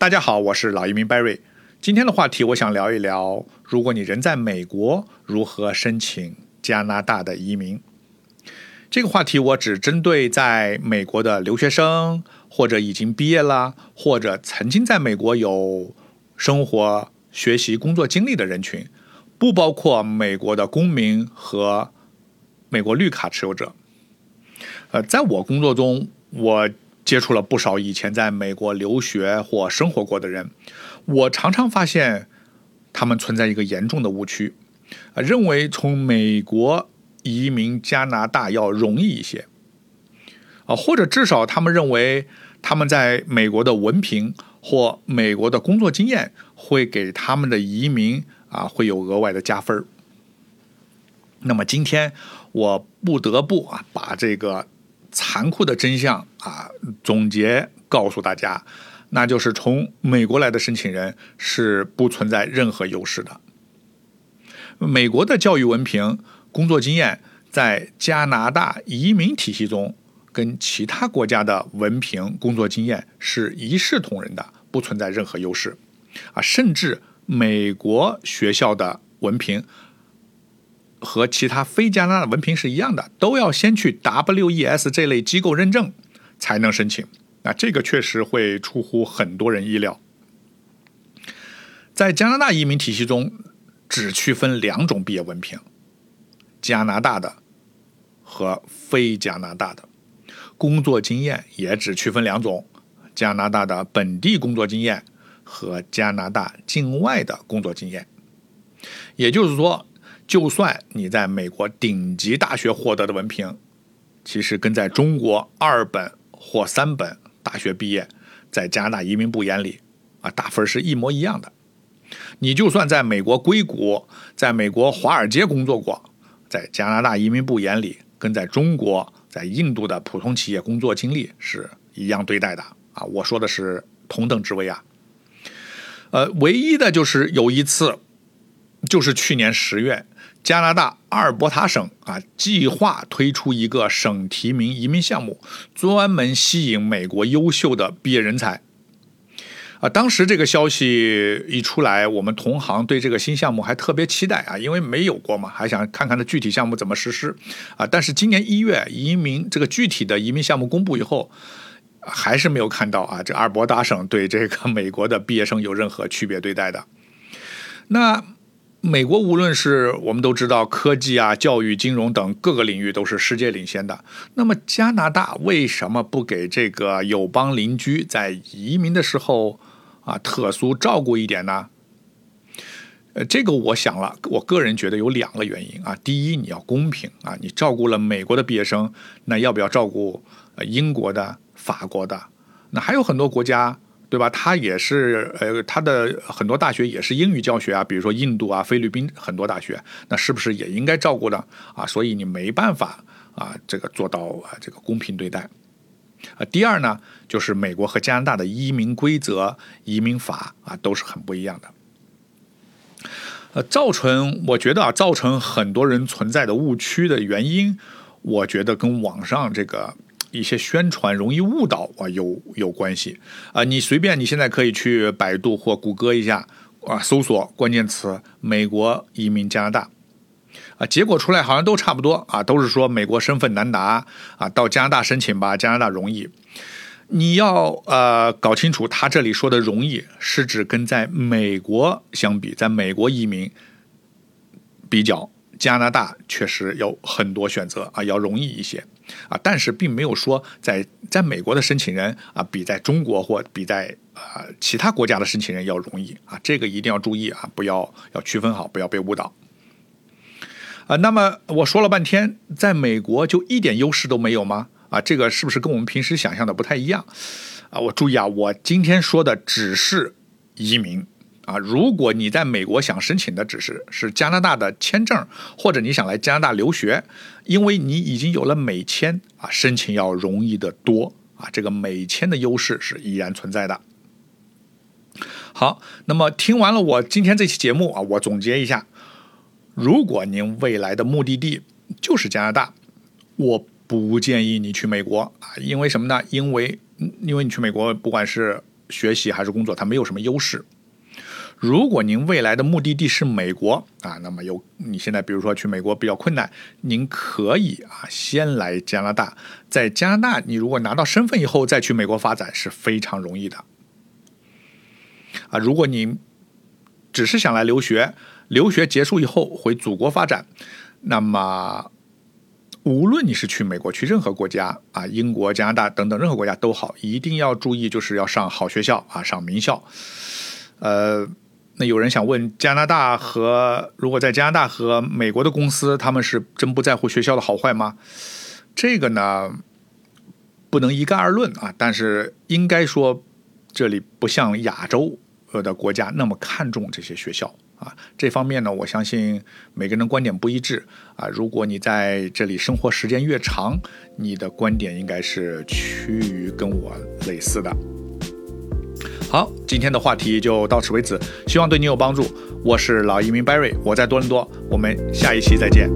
大家好，我是老移民 Barry。今天的话题，我想聊一聊，如果你人在美国，如何申请加拿大的移民。这个话题我只针对在美国的留学生，或者已经毕业了，或者曾经在美国有生活、学习、工作经历的人群，不包括美国的公民和美国绿卡持有者。在我工作中，我接触了不少以前在美国留学或生活过的人，我常常发现他们存在一个严重的误区，认为从美国移民加拿大要容易一些，或者至少他们认为他们在美国的文凭或美国的工作经验会给他们的移民会有额外的加分。那么今天我不得不把这个残酷的真相总结告诉大家，那就是从美国来的申请人是不存在任何优势的。美国的教育文凭、工作经验在加拿大移民体系中跟其他国家的文凭、工作经验是一视同仁的，不存在任何优势甚至美国学校的文凭和其他非加拿大的文凭是一样的，都要先去 WES 这类机构认证才能申请。那这个确实会出乎很多人意料。在加拿大移民体系中，只区分两种毕业文凭，加拿大的和非加拿大的。工作经验也只区分两种，加拿大的本地工作经验和加拿大境外的工作经验。也就是说，就算你在美国顶级大学获得的文凭，其实跟在中国2本或3本大学毕业，在加拿大移民部眼里打分是一模一样的。你就算在美国硅谷、在美国华尔街工作过，在加拿大移民部眼里，跟在中国、在印度的普通企业工作经历是一样对待的我说的是同等职位唯一的就是有一次，就是去年10月，加拿大阿尔伯塔省计划推出一个省提名移民项目，专门吸引美国优秀的毕业人才当时这个消息一出来，我们同行对这个新项目还特别期待因为没有过嘛，还想看看它具体项目怎么实施但是今年1月这个具体的移民项目公布以后，还是没有看到这阿尔伯塔省对这个美国的毕业生有任何区别对待的。那美国无论是我们都知道科技教育、金融等各个领域都是世界领先的，那么加拿大为什么不给这个友邦邻居在移民的时候特殊照顾一点呢？这个我想了，我个人觉得有2个原因第一，你要公平你照顾了美国的毕业生，那要不要照顾英国的、法国的？那还有很多国家，对吧？它也是它的很多大学也是英语教学比如说印度菲律宾很多大学，那是不是也应该照顾呢？所以你没办法这个做到这个公平对待。第二呢，就是美国和加拿大的移民规则、移民法都是很不一样的。我觉得造成很多人存在的误区的原因，我觉得跟网上这个一些宣传容易误导有关系你现在可以去百度或谷歌一下搜索关键词美国移民加拿大结果出来好像都差不多都是说美国身份难拿到加拿大申请吧，加拿大容易。你要搞清楚，他这里说的容易是指跟在美国相比，在美国移民比较，加拿大确实有很多选择要容易一些但是并没有说在美国的申请人比在中国或比在其他国家的申请人要容易这个一定要注意不要区分好，不要被误导那么我说了半天，在美国就一点优势都没有吗？这个是不是跟我们平时想象的不太一样我注意我今天说的只是移民如果你在美国想申请的只是加拿大的签证，或者你想来加拿大留学，因为你已经有了美签申请要容易得多这个美签的优势是依然存在的。好，那么听完了我今天这期节目我总结一下，如果您未来的目的地就是加拿大，我不建议你去美国因为什么呢？因为你去美国，不管是学习还是工作，它没有什么优势。如果您未来的目的地是美国啊，那么你现在比如说去美国比较困难，您可以啊先来加拿大，在加拿大你如果拿到身份以后再去美国发展是非常容易的。啊，如果您只是想来留学，留学结束以后回祖国发展，那么无论你是去美国去任何国家啊，英国、加拿大等等任何国家都好，一定要注意就是要上好学校啊，上名校。那有人想问，如果在加拿大和美国的公司，他们是真不在乎学校的好坏吗？这个呢，不能一概而论啊。但是应该说，这里不像亚洲的国家那么看重这些学校啊。这方面呢，我相信每个人观点不一致啊。如果你在这里生活时间越长，你的观点应该是趋于跟我类似的。好，今天的话题就到此为止，希望对你有帮助。我是老移民 Barry， 我在多伦多，我们下一期再见。